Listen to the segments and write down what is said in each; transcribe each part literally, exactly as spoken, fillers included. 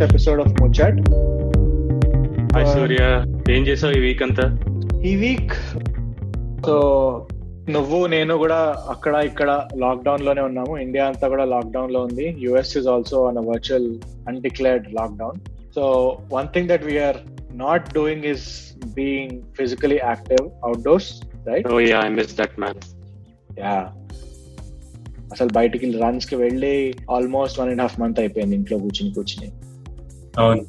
First episode of మోచాట్. Hi Surya, ఏం చేసావు ఈ వీక్ అంతా? ఈ వీక్ సో నువ్వు నేను కూడా అక్కడ ఇక్కడ లాక్డౌన్ లోనే ఉన్నాము. ఇండియా అంతా కూడా లాక్డౌన్ లో ఉంది. US is also on a virtual undeclared lockdown. So one thing that we are not doing is being physically active outdoors, right? Oh yeah, I miss that, man. Yeah, asal bike ki runs ki velli almost one and a half month ayipoyindi intlo kuchini kuchini. Avun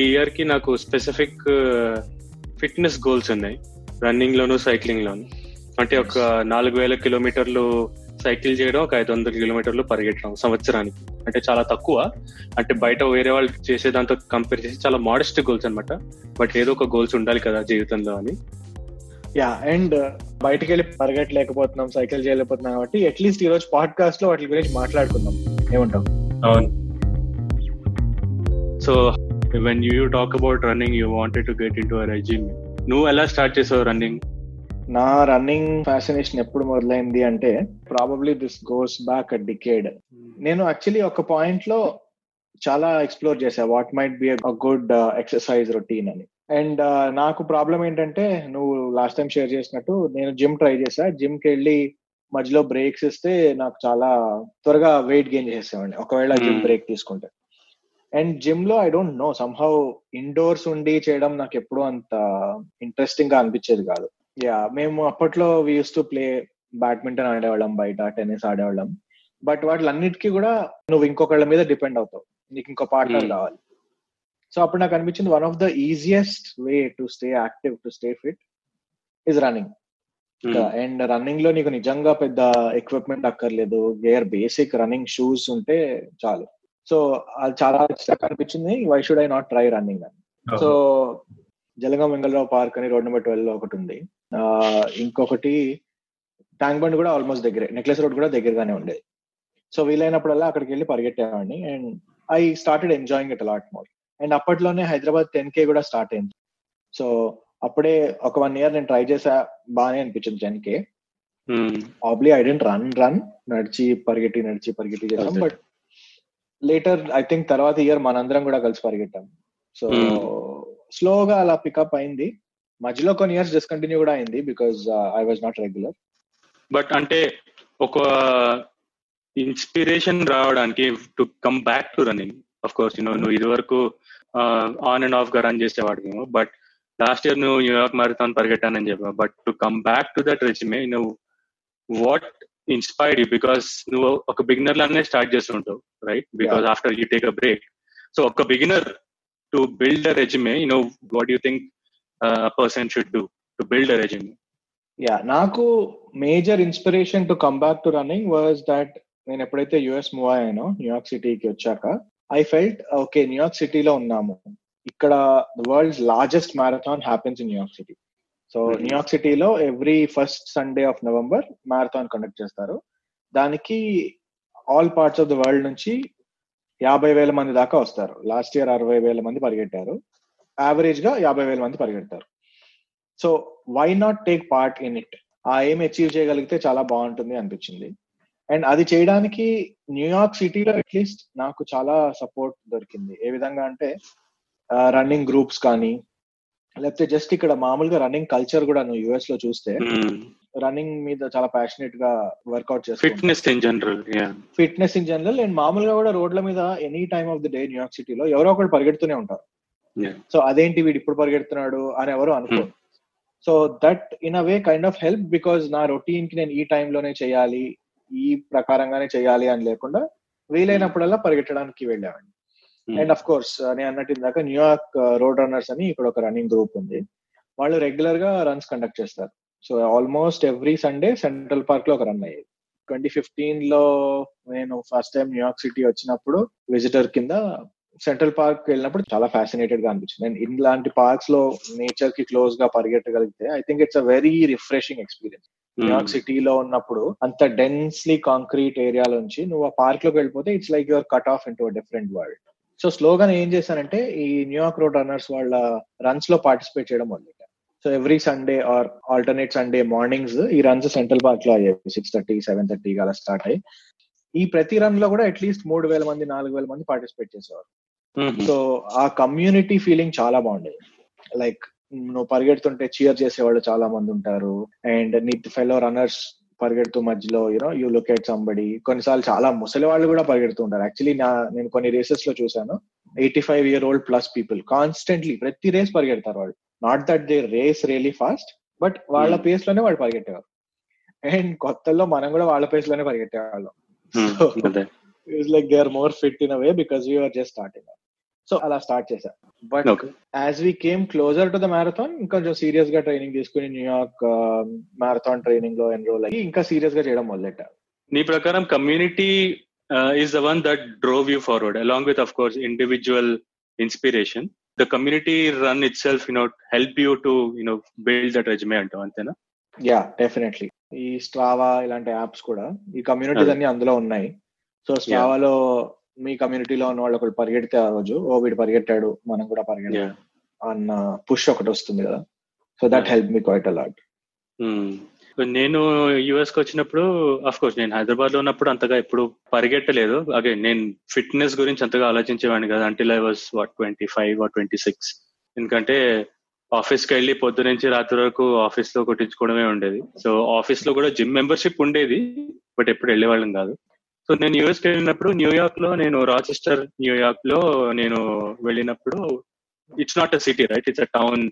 ee year ki naaku specific fitness goals unnai, running lonu cycling lonu. Ante oka నాలుగు వేల కిలోమీటర్లు cycle చేయడం, ఒక ఐదు వందల కిలోమీటర్లు పరిగెట్టడం సంవత్సరానికి. అంటే చాలా తక్కువ, అంటే బయట వేరే వాళ్ళు చేసే దాంతో కంపేర్ చేసి చాలా మోడెస్ట్ గోల్స్ అనమాట. బట్ ఏదో ఒక గోల్స్ ఉండాలి కదా జీవితంలో అని. యా, అండ్ బయటకు వెళ్ళి పరిగెట్టలేకపోతున్నాం, సైకిల్ చేయలేకపోతున్నాం, కాబట్టి అట్లీస్ట్ ఈరోజు పాడ్కాస్ట్ లో వాటి గురించి మాట్లాడుకుందాం, ఏమంటాం? అవును. So when you talk about running, you wanted to get into a regime. నువ్వు ఎలా స్టార్ట్ చేసావు రన్నింగ్? నా రన్నింగ్ ఫ్యాసినేషన్ ఎప్పుడు మొదలైంది అంటే probably this goes back a decade. నేను యాక్చువల్లీ ఒక పాయింట్ లో చాలా ఎక్స్ప్లోర్ చేశా what might be a good exercise routine అని. అండ్ నాకు ప్రాబ్లం ఏంటంటే, నువ్వు లాస్ట్ టైం షేర్ చేసినట్టు నేను జిమ్ ట్రై చేశా. జిమ్ కి వెళ్ళి మధ్యలో బ్రేక్స్ ఇస్తే నాకు చాలా త్వరగా వెయిట్ గెయిన్ చేసేవాడిని ఒకవేళ జిమ్ బ్రేక్ తీసుకుంటే. అండ్ జిమ్ లో I don't know, somehow indoors ఉండి చేయడం నాకు ఎప్పుడు అంత ఇంట్రెస్టింగ్ గా అనిపించేది కాదు. యా, మేము అప్పట్లో we use to play badminton ఆడేవాళ్ళం, బయట టెన్నిస్ ఆడేవాళ్ళం. బట్ వాటిలన్నిటికీ కూడా నువ్వు ఇంకొకళ్ళ మీద డిపెండ్ అవుతావు, నీకు ఇంకో పార్ట్నర్ కావాలి. సో అప్పుడు నాకు అనిపించింది one of the easiest way to stay active, to stay fit is running. And running లో నీకు నిజంగా పెద్ద ఎక్విప్మెంట్ అక్కర్లేదు, వేర్ బేసిక్ రన్నింగ్ షూస్ ఉంటే చాలు. సో అది చాలా అనిపించింది, why should I not try running అని. సో జలగాం వెంగళరావు పార్క్ అని రోడ్ నెంబర్ ట్వెల్వ్ లో ఒకటి ఉంది, ఇంకొకటి ట్యాంక్ బండ్ కూడా ఆల్మోస్ట్ దగ్గరే, నెక్లెస్ రోడ్ కూడా దగ్గరగానే ఉండేది. సో వీలైనప్పుడల్లా అక్కడికి వెళ్ళి పరిగెట్టేవాడిని. And I started enjoying it a lot more. And అప్పట్లోనే హైదరాబాద్ టెన్ కే కూడా స్టార్ట్ అయింది. సో అప్పుడే ఒక వన్ ఇయర్ నేను ట్రై చేసా, బాగానే అనిపించింది టెన్ కే. ఆబ్లీ ఐ డెంట్ రన్ రన్ నడిచి పరిగెట్టి నడిచి పరిగెట్టి చేసాం. బట్ లేటర్ ఐ థింక్ తర్వాత ఇయర్ మనందరం కూడా కలిసి పరిగెట్టాం. సో స్లోగా అలా పికప్ అయింది. మధ్యలో కొన్ని ఇయర్స్ డిస్కంటిన్యూ కూడా అయింది because I was not regular. But అంటే ఒక ఇన్స్పిరేషన్ రావడానికి to come back to running, of course నువ్వు ఇది వరకు ఆన్ అండ్ ఆఫ్ గా రన్ చేసేవాడివేమో, బట్ లాస్ట్ ఇయర్ నువ్వు న్యూయార్క్ మ్యారథాన్ పరిగెట్టానని చెప్పావు. But to come back to that resume, నువ్వు వాట్ ఇన్స్పైర్డ్ యూ? బికాస్ నువ్వు ఒక బిగినర్ లానే స్టార్ట్ చేస్తుంటావు, right? Because after you take a break. So ఒక beginner to build a resume, you know what you think a person should do to build a regimen? Yeah, naaku major inspiration to come back to running was that nen eppudaithe us move ayano New York City ki vachaka, I felt okay, New York City lo unnamu, ikkada the world's largest marathon happens in New York City. So mm-hmm. New York City lo every first Sunday of November marathon conduct chestaru. Daniki all parts of the world nunchi యాభై వేల మంది దాకా వస్తారు. Last year అరవై వేల మంది పరిగెట్టారు, average గా యాభై వేల మంది పరిగెడతారు. So why not take part in it? ఆ ఏం అచీవ్ చేయగలిగితే చాలా బాగుంటుంది అనిపించింది. అండ్ అది చేయడానికి న్యూయార్క్ సిటీలో అట్లీస్ట్ నాకు చాలా సపోర్ట్ దొరికింది. ఏ విధంగా అంటే రన్నింగ్ గ్రూప్స్ కానీ, లేకపోతే జస్ట్ ఇక్కడ మామూలుగా రన్నింగ్ కల్చర్ కూడా నువ్వు యుఎస్ లో చూస్తే రన్నింగ్ మీద చాలా ప్యాషనేట్ గా వర్కౌట్ చేస్తారు, fitness in general. Fitness in general and మామూలుగా కూడా రోడ్ల మీద any time of the day New York సిటీలో ఎవరో ఒకటి పరిగెడుతూనే ఉంటారు. సో అదేంటి వీడు ఇప్పుడు పరిగెడుతున్నాడు అని ఎవరు అనుకోరు. So that in a way kind of help, because నా రొటీన్ కి నేను ఈ టైంలోనే చేయాలి, ఈ ప్రకారంగానే చేయాలి అని లేకుండా వీలైనప్పుడల్లా పరిగెట్టడానికి వెళ్ళామండి. అండ్ అఫ్ కోర్స్ నేను అన్నట్టు ఇందాక న్యూయార్క్ రోడ్ రన్నర్స్ అని ఇక్కడ ఒక రన్నింగ్ గ్రూప్ ఉంది, వాళ్ళు రెగ్యులర్ గా రన్స్ కండక్ట్ చేస్తారు. So almost every Sunday central park లో ఒక రన్ అయ్యేది. ట్వంటీ ఫిఫ్టీన్ లో నేను ఫస్ట్ టైం న్యూయార్క్ సిటీ వచ్చినప్పుడు విజిటర్ కింద సెంట్రల్ పార్క్ వెళ్ళినప్పుడు చాలా ఫ్యాసినేటెడ్ గా అనిపించింది. అండ్ ఇలాంటి పార్క్స్ లో నేచర్ కి క్లోజ్ గా పరిగెట్టగలిగితే I think it's a very refreshing experience. New York సిటీలో ఉన్నప్పుడు అంత డెన్స్లీ కాంక్రీట్ ఏరియా నుంచి నువ్వు ఆ పార్క్ లోకి వెళ్ళిపోతే it's like your cut off into different world. So స్లోగా నేను ఏం చేశానంటే ఈ న్యూయార్క్ రోడ్ రన్నర్స్ వాళ్ళ రన్స్ లో పార్టిసిపేట్ చేయడం మొదలు పెట్టాను. So every Sunday or alternate Sunday mornings ఈ రన్స్ సెంట్రల్ పార్క్ లో అయ్యాయి, సిక్స్ థర్టీ సెవెన్ థర్టీ అలా స్టార్ట్ అయ్యి ఈ ప్రతి రన్ లో కూడా అట్లీస్ట్ మూడు వేల మంది నాలుగు వేల మంది పార్టిసిపేట్ చేసేవారు. సో ఆ కమ్యూనిటీ ఫీలింగ్ చాలా బాగుండేది. లైక్ నువ్వు పరిగెడుతుంటే చీర్ చేసేవాళ్ళు చాలా మంది ఉంటారు, అండ్ నీ ఫెలో రన్నర్స్ పరిగెడుతూ మధ్యలో you know you look at somebody. కొన్నిసార్లు చాలా ముసలి వాళ్ళు కూడా పరిగెడుతూ ఉంటారు. యాక్చువల్లీ నా నేను కొన్ని రేసెస్ లో చూసాను eighty five year old plus people constantly ప్రతి రేస్ పరిగెడతారు వాళ్ళు. Not that they race really fast, but వాళ్ళ పేస్ లోనే వాళ్ళు పరిగెట్టేవారు. అండ్ కొత్తల్లో మనం కూడా వాళ్ళ పేస్ లోనే పరిగెట్టేవాళ్ళం. So it was like they are more fit in a way because we were just starting out. So ala start chesa. But okay. as we came closer to the marathon, inka jo serious ga training cheskoni New York uh, marathon training lo enroll ayi inka serious ga cheyadam molletta. Nee prakaram community uh, is the one that drove you forward along with of course individual inspiration. The community run itself you know help you to you know build that resume antam antena. Yeah, definitely. ఈ Strava ఇలాంటి apps కూడా ఈ communities అన్ని అందులో ఉన్నాయి. So స్ట్రావాలో మీ కమ్యూనిటీలో ఉన్న వాళ్ళు ఒకటి పరిగెడితే ఆ రోజు ఓ వీడు పరిగెట్టాడు మనం కూడా పరిగెడ అన్న పుష్ ఒకటి వస్తుంది కదా. So that help me quite a lot. నేను యుఎస్ కి వచ్చినప్పుడు అఫ్ కోర్స్ నేను హైదరాబాద్ లో ఉన్నప్పుడు అంతగా ఎప్పుడు పరిగెట్టలేదు. అగైన్ నేను ఫిట్నెస్ గురించి అంతగా ఆలోచించేవాడిని కదా until I was what twenty five or twenty six ఎందుకంటే ఆఫీస్కి వెళ్ళి పొద్దు నుంచి రాత్రి వరకు ఆఫీస్ లో కొట్టించుకోవడమే ఉండేది. సో ఆఫీస్ లో కూడా జిమ్ మెంబర్షిప్ ఉండేది బట్ ఎప్పుడు వెళ్ళేవాళ్ళం కాదు. సో నేను యూఎస్కి వెళ్ళినప్పుడు న్యూయార్క్ లో నేను రాచెస్టర్ న్యూయార్క్ లో నేను వెళ్ళినప్పుడు it's not a city right, it's a town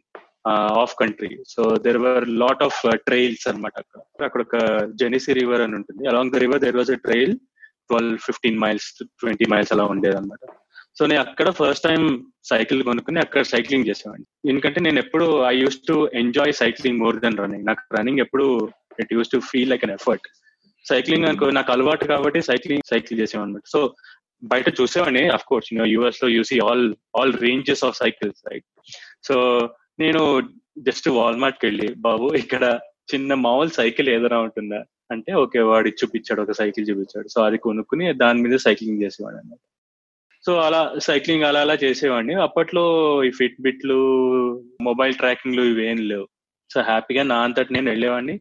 of country. So there were lot of trails అనమాట. అక్కడ అక్కడ ఒక జెనీసీ రివర్ అని ఉంటుంది. Along the river there was a trail twelve fifteen miles twenty miles అలా ఉండేది అనమాట. సో నేను అక్కడ ఫస్ట్ టైం సైకిల్ కొనుక్కుని అక్కడ సైక్లింగ్ చేసేవాడిని. ఎందుకంటే నేను ఎప్పుడు I use to enjoy cycling more than running. నాకు రన్నింగ్ ఎప్పుడు it use to feel like an effort. Cycling అనుకో నాకు అలవాటు కాబట్టి సైక్లింగ్ సైకిల్ చేసేవాడినమాట. సో బయట చూసేవాడిని of course you know US లో you see all all ranges of cycles right. So నేను జస్ట్ వాల్మార్ట్కి వెళ్ళి బాబు ఇక్కడ చిన్న మామూలు సైకిల్ ఏదైనా ఉంటుందా అంటే ఓకే వాడి చూపించాడు ఒక సైకిల్ చూపించాడు. సో అది కొనుక్కుని దాని మీద సైక్లింగ్ చేసేవాడు అనమాట. సో అలా సైక్లింగ్ అలా అలా చేసేవాడిని. అప్పట్లో ఈ ఫిట్బిట్లు మొబైల్ ట్రాకింగ్లు ఇవేం లేవు. సో హ్యాపీగా నా అంతటి నేను వెళ్ళేవాడిని.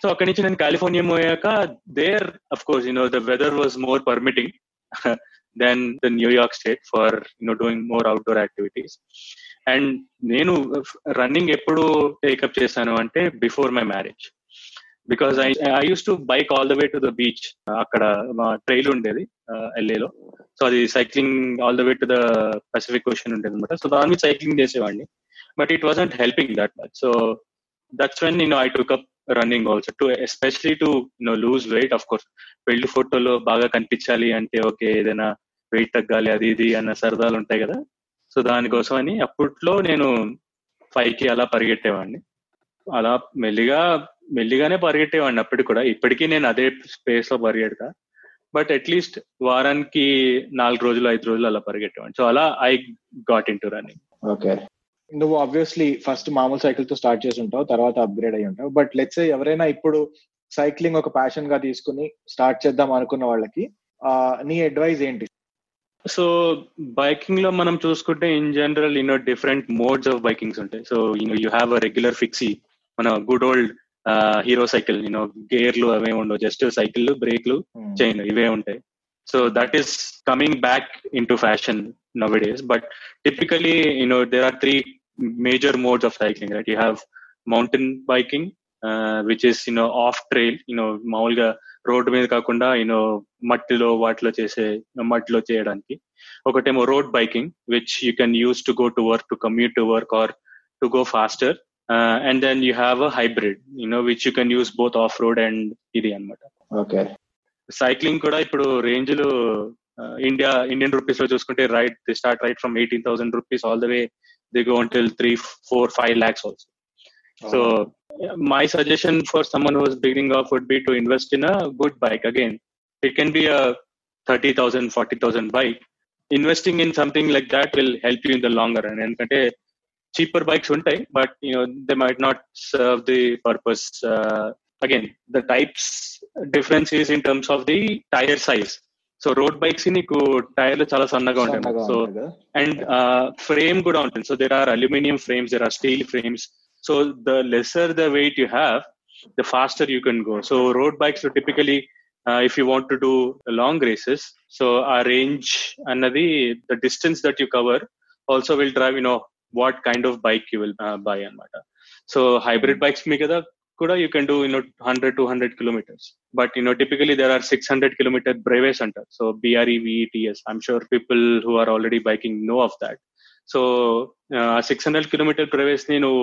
సో అక్కడి నుంచి నేను కాలిఫోర్నియా పోయాక there of course you know the weather was more permitting than the New York state for you know doing more outdoor activities. And నేను రన్నింగ్ ఎప్పుడు టేకప్ చేశాను అంటే before my marriage because I I use to bike all the way to the beach. అక్కడ మా trail ఉండేది ఎల్ఏలో. So అది cycling all the way to the Pacific ocean ఉండేది అనమాట. సో దాని మీద సైక్లింగ్ చేసేవాడిని but it wasn't helping that much. So that's when నేను I took up running also to especially to no lose weight. Of course పెళ్లి ఫోటోలో బాగా కనిపించాలి అంటే ఓకే ఏదైనా వెయిట్ తగ్గాలి అది ఇది అన్న సరదాలు ఉంటాయి కదా. సో దానికోసం అని అప్పట్లో నేను ఫైవ్ కి అలా పరిగెట్టేవాడిని. అలా మెల్లిగా మెల్లిగానే పరిగెట్టేవాడిని అప్పటికి కూడా. ఇప్పటికీ నేను అదే స్పేస్ లో పరిగెడతా బట్ అట్లీస్ట్ వారానికి నాలుగు రోజులు ఐదు రోజులు అలా పరిగెట్టేవాడిని. సో అలా I got into running. Okay నువ్వు ఆబ్వియస్లీ ఫస్ట్ మామూలు సైకిల్ తో స్టార్ట్ చేసి ఉంటావు, తర్వాత అప్గ్రేడ్ అయ్యి ఉంటావు. బట్ లెట్స్ సే ఎవరైనా ఇప్పుడు సైక్లింగ్ ఒక ప్యాషన్ గా తీసుకుని స్టార్ట్ చేద్దాం అనుకున్న వాళ్ళకి నీ అడ్వైజ్ ఏంటి? సో బైకింగ్ లో మనం చూసుకుంటే in general you know different modes of bikings ఉంటాయి. So you know you have a regular fixie మన good old Hero cycle you know గేర్లు అవే ఉండవు, జస్ట్ సైకిల్ బ్రేక్లు చైన్ ఇవే ఉంటాయి. So that is coming back into fashion nowadays. But typically you know there are three major modes of cycling right. You have mountain biking which is you know of trail you know మామూలుగా రోడ్డు మీద కాకుండా you know మట్టిలో వాటిలో చేసే మట్టిలో చేయడానికి. ఒకటేమో road biking which you can use to go to work to commute to work or to go faster. Uh, and then you have a hybrid, you know, which you can use both off-road and idi anamata. Okay. Cycling kuda ippudu range lo uh, India Indian rupees lo chusukunte right they start right from eighteen thousand rupees all the way they go until three, four, five lakhs also. Oh. So my suggestion for someone who is beginning off would be to invest in a good bike. Again, it can be a thirty thousand, forty thousand bike. Investing in something like that will help you in the longer run. Enkante cheaper bikes untai but you know they might not serve the purpose. Uh, again the types difference is in terms of the tire size. So road bikes niku tire lu chala sannaga untayi. So and uh, frame kuda untundi. So there are aluminum frames, there are steel frames. So the lesser the weight you have the faster you can go. So road bikes are typically Uh, if you want to do long races, so our range and the, the distance that you cover also will drive, you know, what kind of bike you will uh, buy anamata. So hybrid bikes me kada kuda you can do, you know, one hundred to two hundred kilometers. But, you know, typically there are six hundred kilometer Breve Center. So B R E V E T S. I'm sure people who are already biking know of that. So uh, six hundred kilometer Breves ni no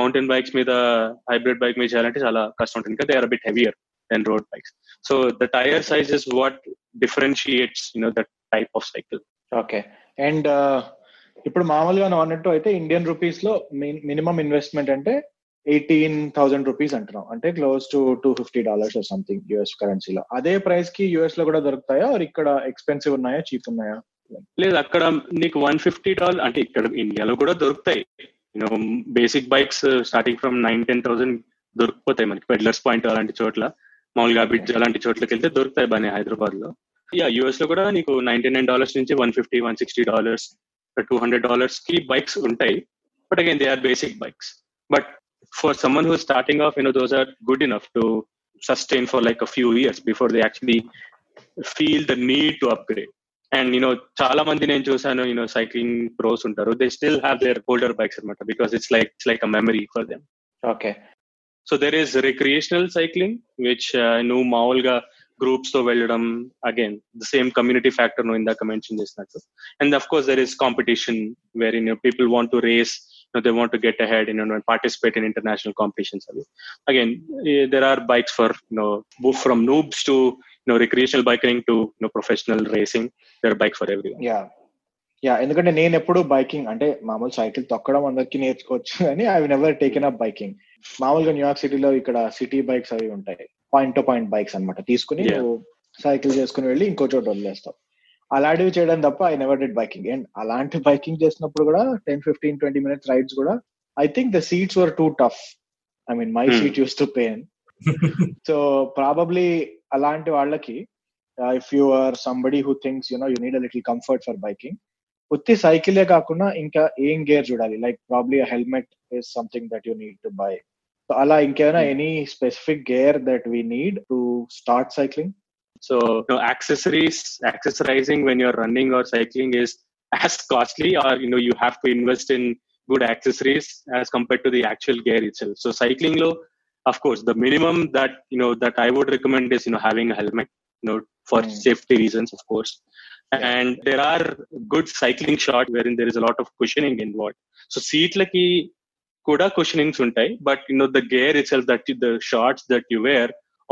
mountain bikes me the hybrid bike me challenge chala custom unka they are a bit heavier than road bikes. So the tire size is what differentiates, you know, the type of cycle. Okay. And ఇప్పుడు మామూలుగా నువ్వు అన్నట్టు అయితే Indian rupees లో minimum investment అంటే eighteen thousand rupees అంటున్నాం, అంటే close to two fifty dollars or something US కరెన్సీలో. అదే ప్రైస్ కి యుఎస్ లో కూడా దొరుకుతాయా, ఇక్కడ ఎక్స్పెన్సివ్ ఉన్నాయా, చీప్ ఉన్నాయా? లేదు, అక్కడ నీకు వన్ ఫిఫ్టీ డాలర్ అంటే ఇక్కడ ఇండియాలో కూడా దొరుకుతాయి. You know basic bikes starting from nine ten thousand దొరికిపోతాయి మనకి. పెడ్లర్స్ పాయింట్ అలాంటి చోట్ల, మామూలుగా బిడ్జ్ అలాంటి చోట్లకి వెళ్తే దొరుకుతాయి బానే హైదరాబాద్ లో. యా, యుఎస్ లో కూడా నీకు నైన్టీ నైన్ డాలర్స్ నుంచి one fifty one sixty dollars two hundred dollars కి బైక్స్ ఉంటాయి. But again they are basic bikes. But for someone who starting off, you know, those are good enough to sustain for like a few years before they actually feel the need to upgrade. And, you know, చాలా మంది నేను చూసాను, you know, cycling pros ఉంటారు, they still have their older bikes అనమాట, because it's like it's like a memory for them. Okay, so there is recreational cycling which నువ్వు మామూలుగా groups తో వెళ్ళడం, again the same community factor నువ్వు ఇందాక mention చేసినట్టు. And of course there is competition where in people want to race, they want to get ahead, you know, participate in international competitions. అవి again there are bikes for, you know, from noobs to, you know, recreational biking to, you no, professional racing. There are bikes for everyone. Yeah yeah ఎందుకంటే నేను ఎప్పుడు biking అంటే మామూలు cycle తొక్కడం అందరికీ నేర్చుకోవచ్చు అని I never taken up biking. మామూలుగా న్యూయార్క్ సిటీలో ఇక్కడ సిటీ బైక్స్ అవి ఉంటాయి, పాయింట్ టు పాయింట్ బైక్స్ అనమాట, తీసుకుని సైకిల్ చేసుకుని వెళ్ళి ఇంకో చోట వదిలేస్తాం. అలాంటివి చేయడం తప్ప I never did biking. And అలాంటి బైకింగ్ చేసినప్పుడు కూడా ten fifteen twenty minutes rides కూడా I think the seats were too tough. I mean my seat use to pain. So probably అలాంటి వాళ్ళకి if you are somebody who thinks, you know, you need a little comfort for biking, ఉత్తి సైకిలే కాకుండా ఇంకా ఏం gear చూడాలి, like probably helmet is something that you need to buy. So అలా ఇంకేమైనా any specific gear that we need to start cycling? So accessories, accessorizing when you're running or cycling is as costly or, you know, you have to invest in good accessories as compared to the actual gear itself. So cycling లో of course the minimum that, you know, that I would recommend is, you know, having helmet, you know, for safety reasons of course. And there are good cycling shorts wherein there is a lot of cushioning involved. So seat laki kuda cushionings untai, but, you know, the gear itself, that the shorts that you wear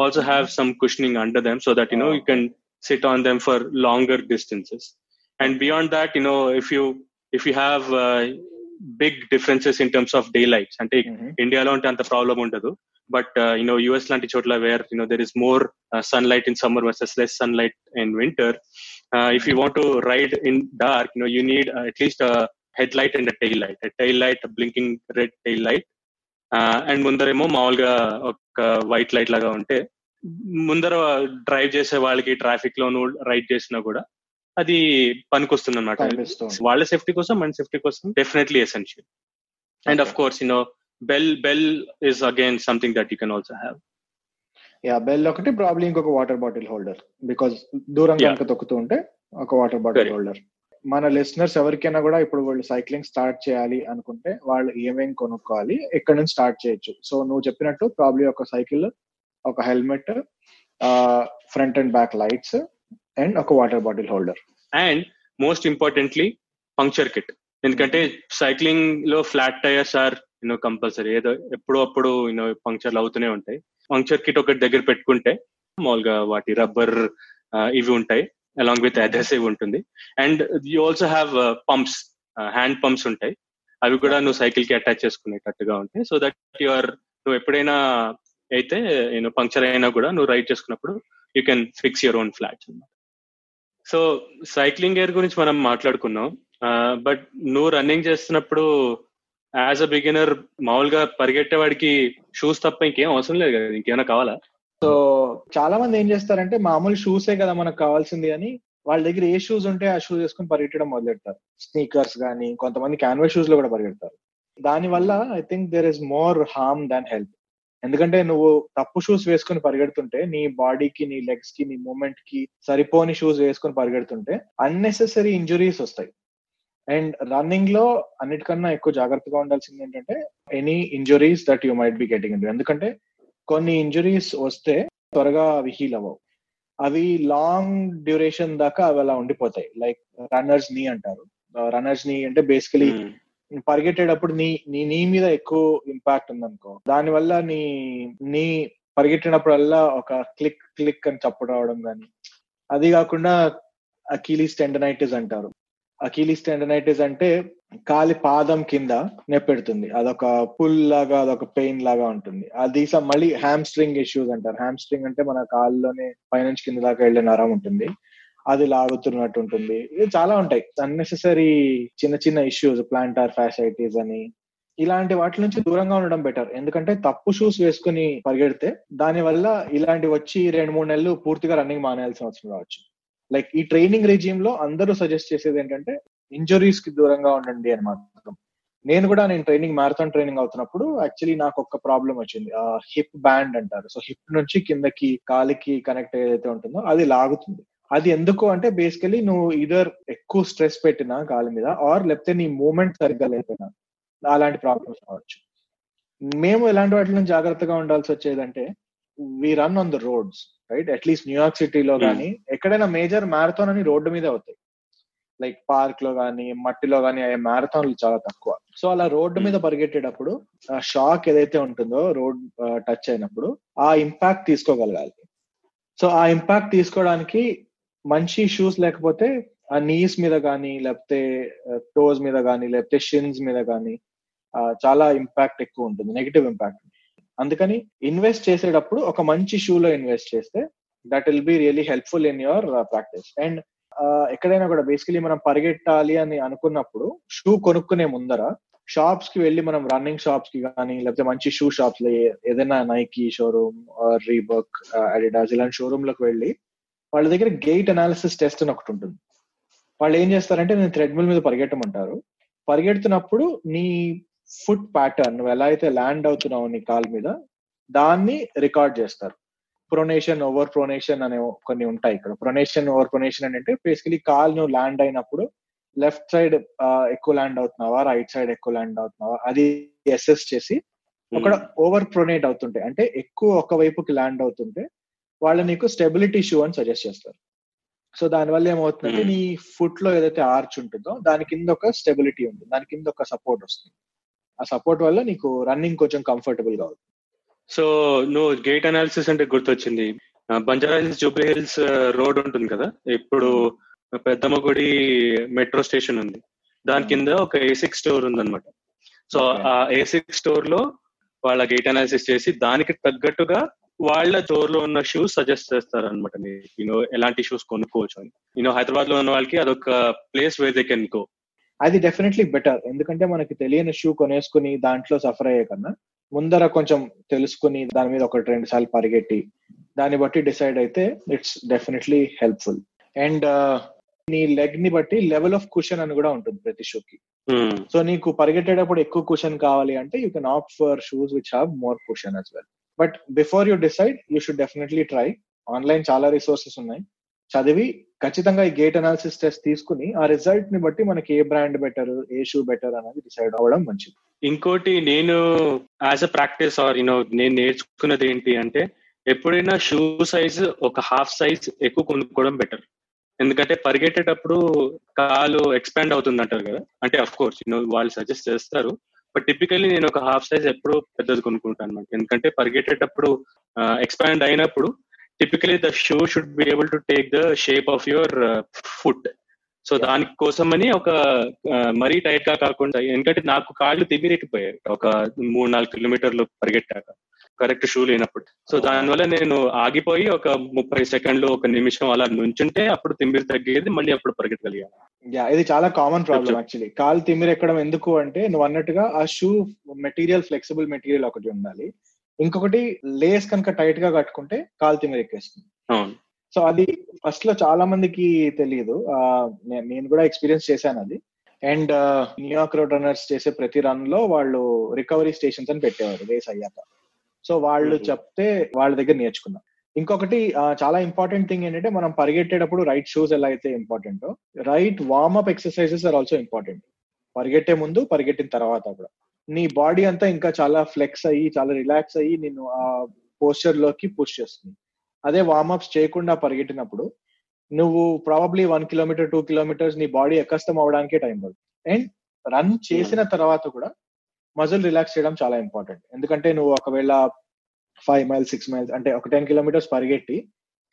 also have some cushioning under them so that, you know, you can sit on them for longer distances. And beyond that, you know, if you if you have uh, big differences in terms of daylights, ante India lo ante anta problem undadu, but uh, you know, U S lanti chotla where, you know, there is more uh, sunlight in summer versus less sunlight in winter, uh, if you want to ride in dark, you know, you need uh, at least a headlight and a tail light, a tail light a blinking red tail light, uh, and mundaremo maulga oka white light laga unte mundara drive chese valliki traffic lonu ride chesina kuda అది పనికొస్తుందన్నమాట. వాళ్ళ safety కోసం, మన safety కోసం definitely essential. And of course, you know, bell bell is again something that you can also have. Yeah, bell ఒకటి, probably ఇంకొక water bottle holder, because దూరం కనుక తొక్కుతూ ఉంటే ఒక వాటర్ బాటిల్ హోల్డర్. మన లిసనర్స్ ఎవరికైనా కూడా ఇప్పుడు వాళ్ళు సైక్లింగ్ స్టార్ట్ చేయాలి అనుకుంటే వాళ్ళు ఏమేమి కొనుక్కోవాలి, ఎక్కడి నుంచి స్టార్ట్ చేయొచ్చు? సో నువ్వు చెప్పినట్టు ప్రాబ్లీ ఒక సైకిల్, ఒక helmet, front and back lights, and ఒక water bottle holder, and most importantly puncture kit. ఎందుకంటే సైక్లింగ్ లో flat tyres are, you know, compulsory. ఏదో ఎప్పుడో అప్పుడు, యూనో, పంక్చర్లు అవుతూనే ఉంటాయి. పంక్చర్ కిట్ ఒకటి దగ్గర పెట్టుకుంటే మామూలుగా వాటి రబ్బర్ ఇవి ఉంటాయి, అలాంగ్ విత్ అధెసివ్ ఉంటుంది. And you also have pumps, hand pumps ఉంటాయి, అవి కూడా నువ్వు సైకిల్ కి అటాచ్ చేసుకునేటట్టుగా ఉంటాయి. సో దట్ యువర్, నువ్వు ఎప్పుడైనా అయితే, యూనో, పంక్చర్ అయినా కూడా నువ్వు రైడ్ చేసుకున్నప్పుడు you can fix your own flats అన్నమాట. సో సైక్లింగ్ గేర్ గురించి మనం మాట్లాడుకున్నాం, బట్ నువ్వు రన్నింగ్ చేస్తున్నప్పుడు యాజ్ అ బిగినర్ మామూలుగా పరిగెట్టేవాడికి షూస్ తప్ప ఇంకేం అవసరం లేదు కదా, ఇంకేమైనా కావాలా? సో చాలా మంది ఏం చేస్తారంటే మామూలు షూసే కదా మనకు కావాల్సింది అని వాళ్ళ దగ్గర ఏ షూస్ ఉంటే ఆ షూస్ వేసుకుని పరిగెట్టడం మొదలెడతారు. స్నీకర్స్ కానీ, కొంతమంది క్యాన్వాస్ షూస్ లో కూడా పరిగెడతారు. దానివల్ల I think there is more harm than help. ఎందుకంటే నువ్వు తప్పు షూస్ వేసుకుని పరిగెడుతుంటే, నీ బాడీకి నీ లెగ్స్ కి నీ మూమెంట్ కి సరిపోని షూస్ వేసుకుని పరిగెడుతుంటే అన్నెసెసరీ ఇంజురీస్ వస్తాయి. అండ్ రన్నింగ్ లో అన్నిటికన్నా ఎక్కువ జాగ్రత్తగా ఉండాల్సింది ఏంటంటే any injuries that you might be getting in, ఎందుకంటే కొన్ని ఇంజురీస్ వస్తే త్వరగా అవి హీల్ అవ్వవు, అవి లాంగ్ డ్యూరేషన్ దాకా అవి అలా ఉండిపోతాయి. లైక్ రన్నర్స్ నీ అంటారు, రన్నర్స్ నీ అంటే బేసికలీ పరిగెట్టేటప్పుడు నీ నీ నీ మీద ఎక్కువ ఇంపాక్ట్ ఉందనుకో, దానివల్ల నీ నీ పరిగెట్టినప్పుడల్లా ఒక క్లిక్ క్లిక్ అని చప్పుడు రావడం కానీ, అది కాకుండా అకిలీస్ టెండనైటిస్ అంటారు. అకిలీస్ టెండనైటిస్ అంటే కాలి పాదం కింద నొప్పెడుతుంది, అదొక పుల్ లాగా అదొక పెయిన్ లాగా ఉంటుంది. అది మళ్ళీ హ్యామ్ స్ట్రింగ్ ఇష్యూస్ అంటారు. హ్యామ్ స్ట్రింగ్ అంటే మన కాళ్ళలోనే పైనుంచి కింద దాకా వెళ్ళే నరం ఉంటుంది, అది లాగుతున్నట్టు ఉంటుంది. ఇది చాలా ఉంటాయి అన్నెసెసరీ చిన్న చిన్న ఇష్యూస్, ప్లాంటార్ ఫ్యాసైటిస్ అని. ఇలాంటి వాటి నుంచి దూరంగా ఉండడం బెటర్, ఎందుకంటే తప్పు షూస్ వేసుకుని పరిగెడితే దానివల్ల ఇలాంటి వచ్చి రెండు మూడు నెలలు పూర్తిగా రన్నింగ్ మానేయాల్సిన అవసరం రావచ్చు. లైక్ ఈ ట్రైనింగ్ రెజీమ్ లో అందరూ సజెస్ట్ చేసేది ఏంటంటే ఇంజురీస్ కి దూరంగా ఉండండి అని మాత్రం. నేను కూడా నేను ట్రైనింగ్ మ్యారథాన్ ట్రైనింగ్ అవుతున్నప్పుడు యాక్చువల్లీ నాకు ఒక్క ప్రాబ్లం వచ్చింది, హిప్ బ్యాండ్ అంటారు. సో హిప్ నుంచి కిందకి కాలికి కనెక్ట్ ఏదైతే ఉంటుందో అది లాగుతుంది. అది ఎందుకు అంటే బేసికలీ నువ్వు ఇదర్ ఎక్కువ స్ట్రెస్ పెట్టినా కాలి మీద, ఆర్ లేకపోతే నీ మూమెంట్ సరిగ్గా లేకపోయినా అలాంటి ప్రాబ్లమ్స్ రావచ్చు. మేము ఎలాంటి వాటి నుంచి జాగ్రత్తగా ఉండాల్సి వచ్చేదంటే, we run on the roads right, at least New York సిటీలో కానీ ఎక్కడైనా మేజర్ మ్యారథాన్ అని రోడ్డు మీద అవుతాయి. లైక్ పార్క్ లో కానీ మట్టిలో కానీ అయ్యే మ్యారథాన్లు చాలా తక్కువ. సో అలా రోడ్డు మీద పరిగెట్టేటప్పుడు ఆ షాక్ ఏదైతే ఉంటుందో రోడ్ టచ్ అయినప్పుడు ఆ ఇంపాక్ట్ తీసుకోగలగాలి. సో ఆ ఇంపాక్ట్ తీసుకోవడానికి మంచి షూస్ లేకపోతే ఆ నీస్ మీద కానీ లేకపోతే టోస్ మీద కానీ లేకపోతే షిన్స్ మీద కానీ చాలా ఇంపాక్ట్ ఎక్కువ ఉంటుంది, నెగిటివ్ ఇంపాక్ట్. అందుకని ఇన్వెస్ట్ చేసేటప్పుడు ఒక మంచి షూలో ఇన్వెస్ట్ చేస్తే that will be really helpful in your practice. And ఎక్కడైనా కూడా బేసికలీ మనం పరిగెట్టాలి అని అనుకున్నప్పుడు షూ కొనుక్కునే ముందర షాప్స్ కి వెళ్ళి, మనం రన్నింగ్ షాప్స్ కి కానీ లేకపోతే మంచి షూ షాప్స్ లో ఏదైనా నైకీ షోరూమ్, రీబక్, అడిడాస్ ఇలాంటి షోరూమ్ లకు వెళ్ళి వాళ్ళ దగ్గర గెయిట్ అనాలిసిస్ టెస్ట్ అని ఒకటి ఉంటుంది. వాళ్ళు ఏం చేస్తారంటే నేను థ్రెడ్మిల్ మీద పరిగెట్టమంటారు. పరిగెడుతున్నప్పుడు నీ ఫుట్ ప్యాటర్న్, నువ్వు ఎలా అయితే ల్యాండ్ అవుతున్నావు నీ కాల్ మీద, దాన్ని రికార్డ్ చేస్తారు. ప్రొనేషన్, ఓవర్ ప్రొనేషన్ అనే కొన్ని ఉంటాయి ఇక్కడ. ప్రొనేషన్, ఓవర్ ప్రొనేషన్ అని అంటే బేసికలీ కాల్ నువ్వు ల్యాండ్ అయినప్పుడు లెఫ్ట్ సైడ్ ఎక్కువ ల్యాండ్ అవుతున్నావా రైట్ సైడ్ ఎక్కువ ల్యాండ్ అవుతున్నావా అది అసెస్ చేసి, అక్కడ ఓవర్ ప్రొనేట్ అవుతుంటే అంటే ఎక్కువ ఒకవైపుకి ల్యాండ్ అవుతుంటే వాళ్ళు నీకు స్టెబిలిటీ షూ అని సజెస్ట్ చేస్తారు. సో దానివల్ల ఏమవుతుందంటే నీ ఫుట్ లో ఏదైతే ఆర్చ్ ఉంటుందో దాని కింద ఒక స్టెబిలిటీ ఉంటుంది, దాని కింద ఒక సపోర్ట్ వస్తుంది. ఆ సపోర్ట్ వల్ల నీకు రన్నింగ్ కొంచెం కంఫర్టబుల్ గా అవుతుంది. సో నువ్వు గెయిట్ అనాలిసిస్ అంటే గుర్తొచ్చింది, Banjara hills Jubilee hills road ఉంటుంది కదా, ఇప్పుడు పెద్దమ్మ గుడి మెట్రో స్టేషన్ ఉంది, దాని కింద ఒక ఏసిక్స్ స్టోర్ ఉందన్నమాట. సో ఆ ఏసిక్స్ స్టోర్ లో వాళ్ళ గెయిట్ అనాలిసిస్ చేసి దానికి తగ్గట్టుగా వాళ్ళ డోర్ లో ఉన్న షూస్ సజెస్ట్ చేస్తారు అనమాట, నేను ఎలాంటి షూస్ కొనుక్కోవచ్చు అని. నేను హైదరాబాద్ లో ఉన్న వాళ్ళకి అదొక place where they can go. అది డెఫినెట్లీ బెటర్, ఎందుకంటే మనకి తెలియని షూ కొనేసుకుని దాంట్లో సఫర్ అయ్యే కన్నా ముందర కొంచెం తెలుసుకుని దాని మీద ఒకటి రెండు సార్లు పరిగెట్టి దాన్ని బట్టి డిసైడ్ అయితే ఇట్స్ డెఫినెట్లీ హెల్ప్ఫుల్. అండ్ నీ లెగ్ ని బట్టి లెవెల్ ఆఫ్ కుషన్ అని కూడా ఉంటుంది ప్రతి షూకి. సో నీకు పరిగెట్టేటప్పుడు ఎక్కువ కుషన్ కావాలి అంటే you can opt for shoes which have more cushion as well. But before you decide you should definitely try. Online చాలా రిసోర్సెస్ ఉన్నాయి, చదివి ఖచ్చితంగా ఈ గేట్ అనాలిసిస్ టెస్ట్ తీసుకుని ఆ రిజల్ట్ ని బట్టి మనకి ఏ బ్రాండ్ బెటర్ ఏ షూ బెటర్ అనేది డిసైడ్ అవ్వడం మంచిది. ఇంకోటి నేను as a practice or you know నేను నేర్చుకున్నది ఏంటి అంటే, ఎప్పుడైనా షూ సైజ్ ఒక హాఫ్ సైజ్ ఎక్కువ కొనుక్కోవడం బెటర్. ఎందుకంటే పరిగెట్టేటప్పుడు కాలు ఎక్స్పాండ్ అవుతుంది అంటారు కదా, అంటే అఫ్ కోర్స్ యూనో వాళ్ళు సజెస్ట్ చేస్తారు, బట్ టిపికల్లీ నేను ఒక హాఫ్ సైజ్ ఎప్పుడు పెద్దది కొనుక్కుంటాను అనమాట. ఎందుకంటే పరిగెట్టేటప్పుడు ఎక్స్పాండ్ అయినప్పుడు typically the shoe should be able to take the shape of your foot. So దానికోసం అని ఒక మరీ టైట్ గా కాకుండా, ఎందుకంటే నాకు కాళ్ళు తిమ్మిరెట్టిపోయాయి ఒక మూడు నాలుగు కిలోమీటర్లు పరిగెట్టాక కరెక్ట్ షూ లేనప్పుడు. సో దానివల్ల నేను ఆగిపోయి ఒక ముప్పై సెకండ్లు ఒక నిమిషం అలా నుంచుంటే అప్పుడు తిమ్మిరి తగ్గేది, మళ్ళీ అప్పుడు పరిగెట్టగలిగాను. యా, ఇది చాలా కామన్ ప్రాబ్లం యాక్చువల్లీ. కాలు తిమ్మిరి ఎక్కడం ఎందుకు అంటే నువ్వు అన్నట్టుగా ఆ షూ మెటీరియల్ ఫ్లెక్సిబుల్ మెటీరియల్ ఒకటి ఉండాలి, ఇంకొకటి లేస్ కనుక టైట్ గా కట్టుకుంటే కాలు తిమ్మిరి ఎక్కేస్తుంది. సో అది ఫస్ట్ లో చాలా మందికి తెలియదు, నేను కూడా ఎక్స్పీరియన్స్ చేశాను అది. అండ్ న్యూయార్క్ రోడ్ రన్నర్స్ చేసే ప్రతి రన్ లో వాళ్ళు రికవరీ స్టేషన్స్ అని పెట్టేవారు రేస్ అయ్యాక. సో వాళ్ళు చెప్తే వాళ్ళ దగ్గర నేర్చుకున్నాం. ఇంకొకటి చాలా ఇంపార్టెంట్ థింగ్ ఏంటంటే మనం పరిగెట్టేటప్పుడు రైట్ షూస్ ఎలా అయితే important, right warmup exercises are also important. పరిగెట్టే ముందు పరిగెట్టిన తర్వాత కూడా నీ బాడీ అంతా ఇంకా చాలా ఫ్లెక్స్ అయ్యి చాలా రిలాక్స్ అయ్యి నిన్ను ఆ పోస్చర్ లోకి పుష్ చేస్తుంది. అదే వార్మప్స్ చేయకుండా పరిగెట్టినప్పుడు నువ్వు probably one kilometre two kilometres నీ బాడీ అకస్టమ్ అవడానికే టైం పడుతుంది. అండ్ రన్ చేసిన తర్వాత కూడా మజిల్ రిలాక్స్ చేయడం చాలా ఇంపార్టెంట్. ఎందుకంటే నువ్వు ఒకవేళ ఫైవ్ మైల్స్ సిక్స్ మైల్స్ అంటే ఒక టెన్ కిలోమీటర్స్ పరిగెట్టి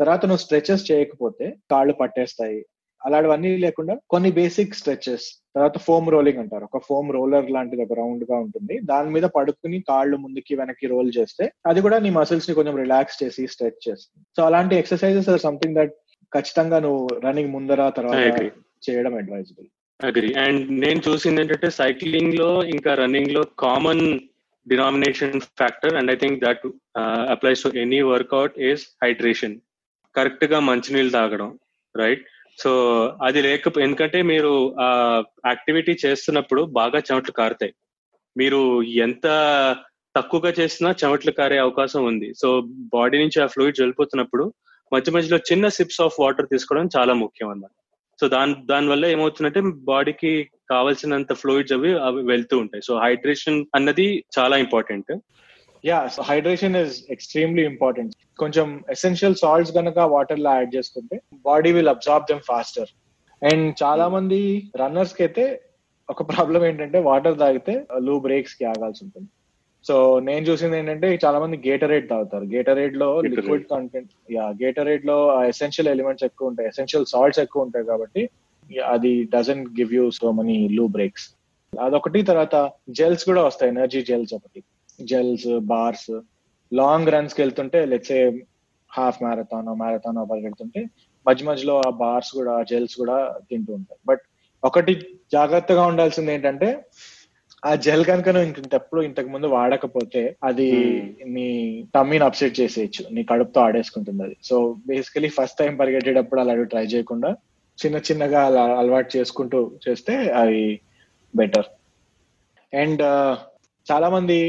తర్వాత నువ్వు స్ట్రెచెస్ చేయకపోతే కాళ్ళు పట్టేస్తాయి. అలాంటివన్నీ లేకుండా కొన్ని బేసిక్ స్ట్రెచెస్, తర్వాత ఫోమ్ రోలింగ్ అంటారు, ఒక ఫోమ్ రోలర్ లాంటిది ఒక రౌండ్ గా ఉంటుంది, దాని మీద పడుకుని కాళ్ళు ముందుకి వెనక్కి రోల్ చేస్తే అది కూడా నీ మసిల్స్ ని కొంచెం రిలాక్స్ చేసి స్ట్రెచ్ చేస్తుంది. సో అలాంటి ఎక్సర్సైజెస్ ఆర్ సంథింగ్ దట్ ఖచ్చితంగా నువ్వు రన్నింగ్ ముందర తర్వాత చేయడం అడ్వైజబుల్. అగ్రీ. అండ్ నేను చూసింది ఏంటంటే సైక్లింగ్ లో ఇంకా రన్నింగ్ లో common denomination factor, and I think that applies to any workout, is hydration. Correct గా మంచినీళ్ళు తాగడం, రైట్? సో అది లేకపోతే ఎందుకంటే మీరు ఆ యాక్టివిటీ చేస్తున్నప్పుడు బాగా చెమట్లు కారుతాయి. మీరు ఎంత తక్కువగా చేసినా చెమట్లు కారే అవకాశం ఉంది. సో బాడీ నుంచి ఆ ఫ్లూయిడ్స్ వెళ్ళిపోతున్నప్పుడు మధ్య మధ్యలో చిన్న సిప్స్ ఆఫ్ వాటర్ తీసుకోవడం చాలా ముఖ్యం అన్నమాట. సో దాని దానివల్ల ఏమవుతుందంటే బాడీకి కావాల్సినంత ఫ్లూయిడ్స్ అవి అవి వెళ్తూ ఉంటాయి. సో హైడ్రేషన్ అన్నది చాలా important. Yeah, so hydration is extremely important. కొంచెం ఎసెన్షియల్ సాల్ట్స్ గనక వాటర్ లో యాడ్ చేసుకుంటే body will absorb them faster. And చాలా మంది రన్నర్స్ కి అయితే ఒక ప్రాబ్లం ఏంటంటే వాటర్ తాగితే లో బ్రేక్స్ కి ఆగాల్సి ఉంటుంది. సో నేను చూసింది ఏంటంటే చాలా మంది గేటరేడ్ తాగుతారు. గేటరేడ్ లో లిక్విడ్ కంటెంట్, యా గేటరేడ్ లో ఎసెన్షియల్ ఎలిమెంట్స్ ఎక్కువ ఉంటాయి, ఎసెన్షియల్ సాల్ట్స్ ఎక్కువ ఉంటాయి, కాబట్టి అది doesn't give you so many లో బ్రేక్స్. అదొకటి. తర్వాత జెల్స్ కూడా వస్తాయి, ఎనర్జీ జెల్స్ ఒకటి, జెల్స్, బార్స్. లాంగ్ రన్స్ కి వెళ్తుంటే let's a half marathon marathon పరిగెడుతుంటే మధ్య మధ్యలో ఆ బార్స్ కూడా జెల్స్ కూడా తింటూ ఉంటాయి. బట్ ఒకటి జాగ్రత్తగా ఉండాల్సింది ఏంటంటే ఆ జెల్ కనుక నువ్వు ఇంకెప్పుడు ఇంతకు ముందు వాడకపోతే అది నీ టమ్మీని అప్సెట్ చేసేయచ్చు, నీ కడుపుతో ఆడేసుకుంటుంది అది. సో బేసికలీ ఫస్ట్ టైం పరిగెట్టేటప్పుడు అలా ట్రై చేయకుండా చిన్న చిన్నగా అలా అలవాటు చేసుకుంటూ చేస్తే అది బెటర్. అండ్ చాలా మంది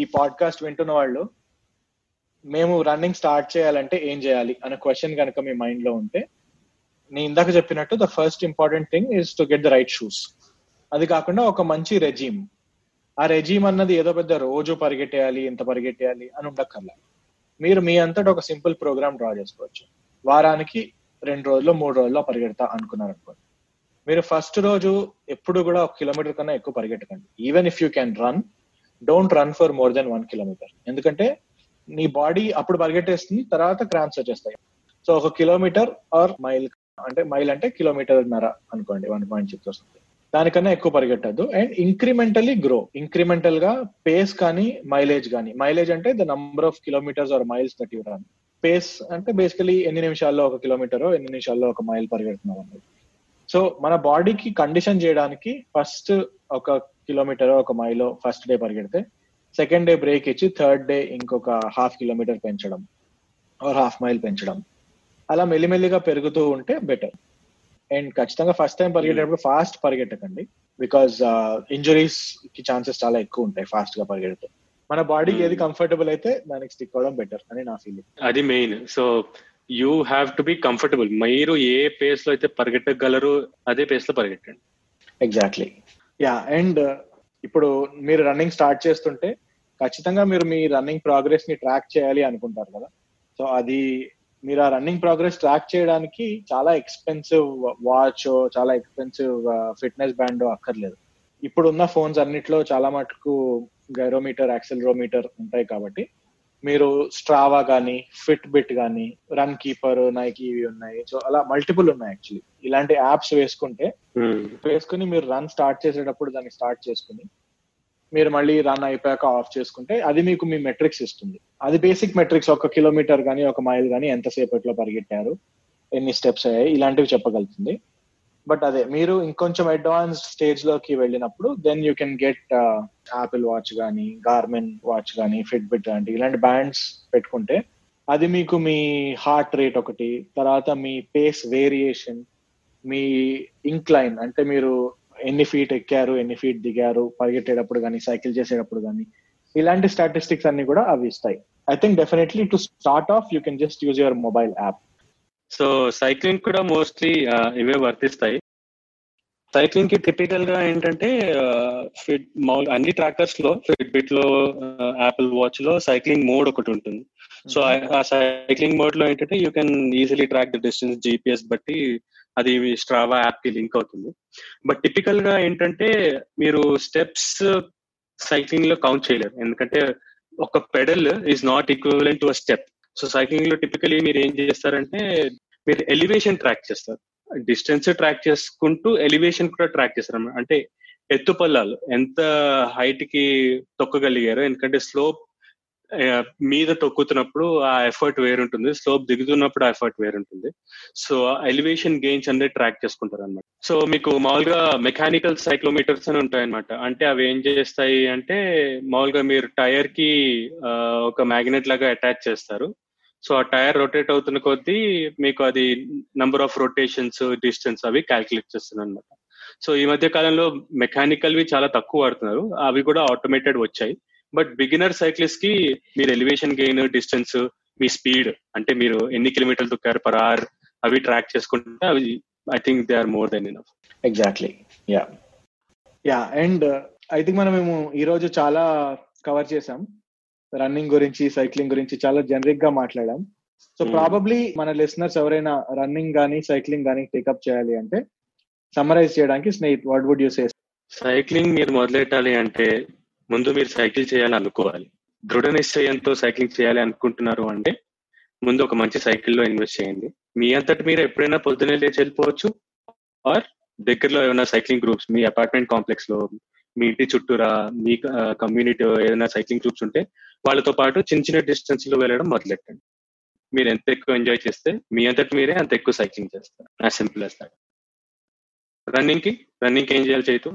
ఈ పాడ్కాస్ట్ వింటున్న వాళ్ళు మేము రన్నింగ్ స్టార్ట్ చేయాలంటే ఏం చేయాలి అనే క్వశ్చన్ కనుక మీ మైండ్ లో ఉంటే, నేను ఇందాక చెప్పినట్టు the first important thing is to get the right shoes. అది కాకుండా ఒక మంచి రెజీమ్. ఆ రెజీమ్ అన్నది ఏదో పెద్ద రోజు పరిగెట్టేయాలి ఇంత పరిగెట్టేయాలి అని ఉండక్కర్లా. మీరు మీ అంతటా ఒక సింపుల్ ప్రోగ్రామ్ డ్రా చేసుకోవచ్చు. వారానికి రెండు రోజులు మూడు రోజుల్లో పరిగెడతా అనుకున్నారనుకోండి. మీరు ఫస్ట్ రోజు ఎప్పుడు కూడా ఒక కిలోమీటర్ కన్నా ఎక్కువ పరిగెట్టకండి. Even if you can run, don't run for more than one kilometre. ఎందుకంటే నీ బాడీ అప్పుడు పరిగెట్టేస్తుంది, తర్వాత క్రాంప్స్ వచ్చేస్తాయి. సో ఒక కిలోమీటర్ ఆర్ మైల్, అంటే మైల్ అంటే కిలోమీటర్న్నర అనుకోండి, వన్ పాయింట్ సిక్స్ వస్తుంది, దానికన్నా ఎక్కువ పరిగెట్టద్దు. అండ్ ఇంక్రిమెంటలీ గ్రో, ఇంక్రిమెంటల్ గా పేస్ కానీ మైలేజ్ కానీ. మైలేజ్ అంటే the number of kilometres or miles that you run. Pace అంటే బేసికలీ ఎన్ని నిమిషాల్లో ఒక కిలోమీటరో ఎన్ని నిమిషాల్లో ఒక మైల్ పరిగెడుతున్నాం అన్నది. సో మన బాడీకి కండిషన్ చేయడానికి ఫస్ట్ ఒక కిలోమీటర్ ఒక మైలో ఫస్ట్ డే పరిగెడితే, సెకండ్ డే బ్రేక్ ఇచ్చి థర్డ్ డే ఇంకొక హాఫ్ కిలోమీటర్ పెంచడం ఆర్ హాఫ్ మైల్ పెంచడం, అలా మెల్లిమెల్లిగా పెరుగుతూ ఉంటే బెటర్. అండ్ ఖచ్చితంగా ఫస్ట్ టైం పరిగెట్టేటప్పుడు ఫాస్ట్ పరిగెట్టకండి, బికాజ్ ఇంజురీస్ కి ఛాన్సెస్ చాలా ఎక్కువ ఉంటాయి ఫాస్ట్ గా పరిగెడితే. మన బాడీకి ఏది కంఫర్టబుల్ అయితే దానికి స్టిక్ అవడం బెటర్ అని నా ఫీలింగ్, అది main. So you have to be comfortable. మీరు ఏ పేస్ లో అయితే పరిగెట్టగలరు అదే పేస్ లో పరిగెట్టండి. ఎగ్జాక్ట్లీ. యా. అండ్ ఇప్పుడు మీరు రన్నింగ్ స్టార్ట్ చేస్తుంటే ఖచ్చితంగా మీరు మీ రన్నింగ్ ప్రోగ్రెస్ ని ట్రాక్ చేయాలి అనుకుంటారు కదా. సో అది మీరు ఆ రన్నింగ్ ప్రోగ్రెస్ ట్రాక్ చేయడానికి చాలా ఎక్స్పెన్సివ్ వాచ్, చాలా ఎక్స్పెన్సివ్ ఫిట్నెస్ బ్యాండ్ అక్కర్లేదు. ఇప్పుడున్న ఫోన్స్ అన్నిట్లో చాలా మటుకు గైరోమీటర్, యాక్సిలరోమీటర్ ఉంటాయి కాబట్టి మీరు స్ట్రావా కానీ ఫిట్బిట్ కానీ రన్ కీపర్, నైకి ఇవి ఉన్నాయి. సో అలా మల్టిపుల్ ఉన్నాయి యాక్చువల్లీ. ఇలాంటి యాప్స్ వేసుకుంటే వేసుకుని మీరు రన్ స్టార్ట్ చేసేటప్పుడు దాన్ని స్టార్ట్ చేసుకుని మీరు మళ్ళీ రన్ అయిపోయాక ఆఫ్ చేసుకుంటే అది మీకు మీ మెట్రిక్స్ ఇస్తుంది. అది బేసిక్ మెట్రిక్స్, ఒక కిలోమీటర్ కానీ ఒక మైల్ కానీ ఎంతసేపట్లో పరిగెట్టారు, ఎన్ని స్టెప్స్ అయ్యాయి, ఇలాంటివి చెప్పగలుగుతుంది. బట్ అదే మీరు ఇంకొంచెం అడ్వాన్స్డ్ స్టేజ్ లోకి వెళ్ళినప్పుడు then you can get Apple watch కానీ గార్మిన్ వాచ్ కానీ ఫిట్బిట్ లాంటి ఇలాంటి బ్యాండ్స్ పెట్టుకుంటే అది మీకు మీ హార్ట్ రేట్ ఒకటి, తర్వాత మీ పేస్ వేరియేషన్, మీ ఇంక్లైన్ అంటే మీరు ఎన్ని ఫీట్ ఎక్కారు ఎన్ని ఫీట్ దిగారు పరిగెట్టేటప్పుడు కానీ సైకిల్ చేసేటప్పుడు కానీ ఇలాంటి స్టాటిస్టిక్స్ అన్ని కూడా అవి ఇస్తాయి. I think definitely to start off you can just use your mobile app. So cycling కూడా మోస్ట్లీ ఇవే వర్తిస్తాయి. సైక్లింగ్ కి టిపికల్ గా ఏంటంటే ఫిట్ అన్ని ట్రాకర్స్ లో ఫిట్బిట్ లో యాపిల్ వాచ్ లో సైక్లింగ్ మోడ్ ఒకటి ఉంటుంది. సో ఆ సైక్లింగ్ మోడ్ లో ఏంటంటే you can easily track the distance GPS బట్టి, అది స్ట్రావా యాప్ కి లింక్ అవుతుంది. బట్ టిపికల్ గా ఏంటంటే మీరు స్టెప్స్ సైక్లింగ్ లో కౌంట్ చేయలేరు, ఎందుకంటే ఒక pedal is not equivalent to a step. So cycling లో టిపికలీ మీరు ఏం చేస్తారంటే మీరు ఎలివేషన్ ట్రాక్ చేస్తారు, డిస్టెన్స్ ట్రాక్ చేసుకుంటూ ఎలివేషన్ కూడా ట్రాక్ చేస్తారు అన్నమాట. అంటే ఎత్తు పల్లాలు ఎంత హైట్ కి తొక్కగలిగారు, ఎందుకంటే స్లోప్ మీద తొక్కుతున్నప్పుడు ఆ ఎఫర్ట్ వేరుంటుంది, స్లోప్ దిగుతున్నప్పుడు ఆ ఎఫర్ట్ వేరుంటుంది. సో ఎలివేషన్ గెయిన్స్ అనేది ట్రాక్ చేసుకుంటారు అనమాట. సో మీకు మామూలుగా మెకానికల్ సైక్లోమీటర్స్ అని ఉంటాయన్నమాట. అంటే అవి ఏం చేస్తాయి అంటే మామూలుగా మీరు టైర్ కి ఒక మ్యాగ్నెట్ లాగా అటాచ్ చేస్తారు. సో ఆ టైర్ రొటేట్ అవుతున్న కొద్దీ మీకు అది నెంబర్ ఆఫ్ రొటేషన్స్ డిస్టెన్స్ అవి క్యాల్కులేట్ చేస్తుంది అనమాట. సో ఈ మధ్య కాలంలో మెకానికల్వి చాలా తక్కువ వాడుతున్నారు, అవి కూడా ఆటోమేటెడ్ వచ్చాయి. బట్ బిగినర్ సైక్లిస్ట్ కి మీరు ఎలివేషన్ గెయిన్, డిస్టెన్స్, మీ స్పీడ్ అంటే మీరు ఎన్ని కిలోమీటర్లు తొక్కారు పర్ అవర్ అవి ట్రాక్ చేసుకుంటే అవి I think they are more than enough. Exactly. Yeah yeah and I think మనం మేము ఈరోజు చాలా కవర్ చేసాం, రన్నింగ్ గురించి సైక్లింగ్ గురించి చాలా జనరిక్ గా మాట్లాడాం. సో ప్రాబబ్లీ మన లిసనర్స్ ఎవరైనా రన్నింగ్ గానీ సైక్లింగ్ గానీ టేకప్ చేయాలి అంటే సమ్మరైజ్ చేయడానికి Snehith what would you say? Cycling మీరు మొదలెట్టాలి అంటే ముందు మీరు సైకిల్ చేయాలని అనుకోవాలి. దృఢ నిశ్చయంతో సైక్లింగ్ చేయాలి అనుకుంటున్నారు అంటే ముందు ఒక మంచి సైకిల్లో ఇన్వెస్ట్ చేయండి. మీ అంతటి మీరు ఎప్పుడైనా పొద్దునే లేచి వెళ్ళిపోవచ్చు, ఆర్ దగ్గరలో ఏమైనా సైక్లింగ్ గ్రూప్స్ మీ అపార్ట్మెంట్ కాంప్లెక్స్ లో, మీ ఇంటి చుట్టూరా, మీ కమ్యూనిటీ ఏదైనా సైక్లింగ్ గ్రూప్స్ ఉంటే వాళ్ళతో పాటు చిన్న చిన్న డిస్టెన్స్ లో వెళ్ళడం మొదలెట్టండి. మీరు ఎంత ఎక్కువ ఎంజాయ్ చేస్తే మీ అంతటి మీరే అంత ఎక్కువ సైక్లింగ్ చేస్తారు. As simple as that. Running కి రన్నింగ్ కి ఏం చేయాలి చైతు?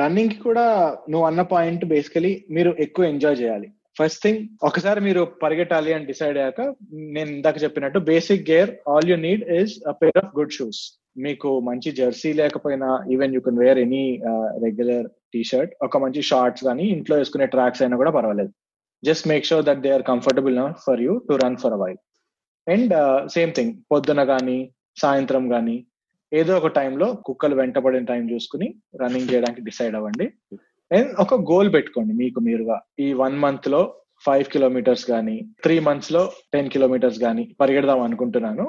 రన్నింగ్ కి కూడా నువ్వు అన్న పాయింట్ బేసికలీ మీరు ఎక్కువ ఎంజాయ్ చేయాలి. ఫస్ట్ థింగ్, ఒకసారి మీరు పరిగెట్టాలి అని డిసైడ్ అయ్యాక నేను ఇందాక చెప్పినట్టు basic gear all you need is a pair of good shoes. మీకు మంచి జెర్సీ లేకపోయినా even you can wear any regular T shirt, ఒక మంచి షార్ట్స్ కానీ ఇంట్లో వేసుకునే ట్రాక్స్ అయినా కూడా పర్వాలేదు. Just make sure that they are comfortable enough for you to run for a while. And same thing, పొద్దున కానీ సాయంత్రం కానీ ఏదో ఒక టైంలో కుక్కలు వెంటబడిన టైం చూసుకుని రన్నింగ్ చేయడానికి డిసైడ్ అవ్వండి. అండ్ ఒక గోల్ పెట్టుకోండి మీకు మీరుగా, ఈ వన్ మంత్ లో ఫైవ్ కిలోమీటర్స్ కానీ త్రీ మంత్స్ లో టెన్ కిలోమీటర్స్ కానీ పరిగెడదాం అనుకుంటున్నాను.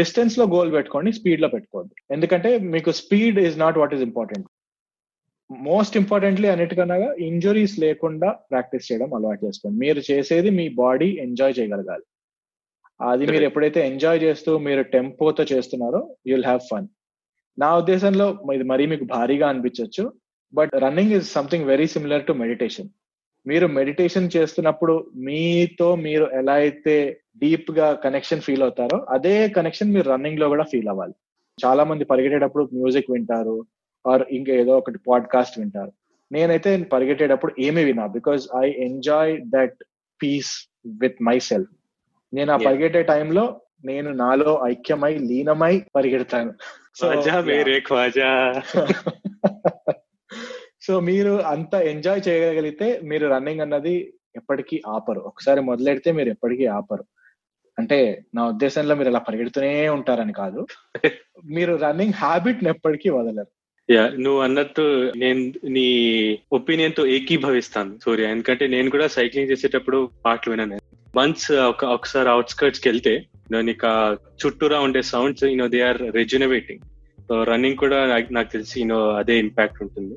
డిస్టెన్స్ లో గోల్ పెట్టుకోండి, స్పీడ్ లో పెట్టుకోండి. ఎందుకంటే మీకు speed is not what is important. Most importantly అన్నిటికన్నా ఇంజురీస్ లేకుండా ప్రాక్టీస్ చేయడం అలవాటు చేసుకోండి. మీరు చేసేది మీ బాడీ ఎంజాయ్ చేయగలగాలి. అది మీరు ఎప్పుడైతే ఎంజాయ్ చేస్తూ మీరు టెంపోతో చేస్తున్నారో యుల్ హ్యావ్ ఫన్. నా ఉద్దేశంలో ఇది మరీ మీకు భారీగా అనిపించవచ్చు, but running is something very similar to meditation. మీరు మెడిటేషన్ చేస్తున్నప్పుడు మీతో మీరు ఎలా అయితే డీప్ గా కనెక్షన్ ఫీల్ అవుతారో అదే కనెక్షన్ మీరు రన్నింగ్ లో కూడా ఫీల్ అవ్వాలి. చాలా మంది పరిగెట్టేటప్పుడు మ్యూజిక్ వింటారు, ఆర్ ఇంకా ఏదో ఒకటి పాడ్కాస్ట్ వింటారు. నేనైతే పరిగెట్టేటప్పుడు ఏమీ వినా, because I enjoy that peace with myself. నేను ఆ పరిగెట్టే టైంలో నేను నాలో ఐక్యమై లీనమై పరిగెడతాను. సో మీరు అంత ఎంజాయ్ చేయగలిగితే మీరు రన్నింగ్ అన్నది ఎప్పటికీ ఆపరు. ఒకసారి మొదలెడితే మీరు ఎప్పటికీ ఆపరు. అంటే నా ఉద్దేశంలో మీరు అలా పరిగెడుతూనే ఉంటారని కాదు, మీరు రన్నింగ్ హ్యాబిట్ ని ఎప్పటికీ వదలరు. యా, నువ్వు అన్నట్టు నేను నీ ఒపీనియన్ తో ఏకీభవిస్తాను సూర్య. ఎందుకంటే నేను కూడా సైక్లింగ్ చేసేటప్పుడు పాటలు విన్నాను. వన్స్ ఒక ఒకసారి అవుట్స్కర్ట్స్ కి వెళ్తే నీకు ఆ చుట్టూరా ఉండే sounds you know they are rejuvenating. So running కూడా నాకు తెలిసి యూనో అదే ఇంపాక్ట్ ఉంటుంది.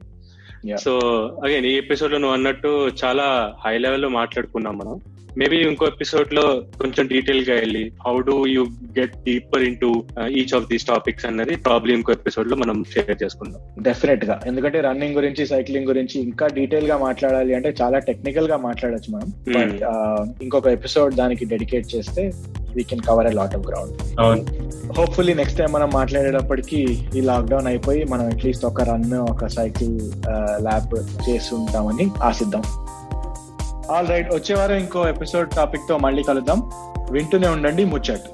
సో అగైన్ ఈ ఎపిసోడ్ లో నువ్వు అన్నట్టు చాలా హై లెవెల్ లో మాట్లాడుకున్నాం మనం. మేబీ ఇంకో ఎపిసోడ్ లో కొంచెం డీటెయిల్ గా వెళ్ళి how do you get deeper into each of these topics అనేది ప్రాబ్లీ ఇంకో ఎపిసోడ్ లో మనం షేర్ చేసుకుందాం డెఫినెట్ గా. ఎందుకంటే రన్నింగ్ గురించి సైక్లింగ్ గురించి ఇంకా డీటెయిల్ గా మాట్లాడాలి అంటే చాలా టెక్నికల్ గా మాట్లాడొచ్చు మనం. బట్ ఇంకొక ఎపిసోడ్ దానికి డెడికేట్ చేస్తే we can cover a lot of ground. అవును, హోప్ఫుల్లీ నెక్స్ట్ టైం మనం మాట్లాడేటప్పటికి ఈ లాక్డౌన్ అయిపోయి మనం అట్లీస్ట్ ఒక రన్ ఒక సైకిల్ ల్యాబ్ చేస్తుంటామని ఆశిద్దాం. ఆల్ రైట్, వచ్చేవారం ఇంకో ఎపిసోడ్ టాపిక్ తో మళ్ళీ కలుద్దాం. వింటూనే ఉండండి ముచ్చట్.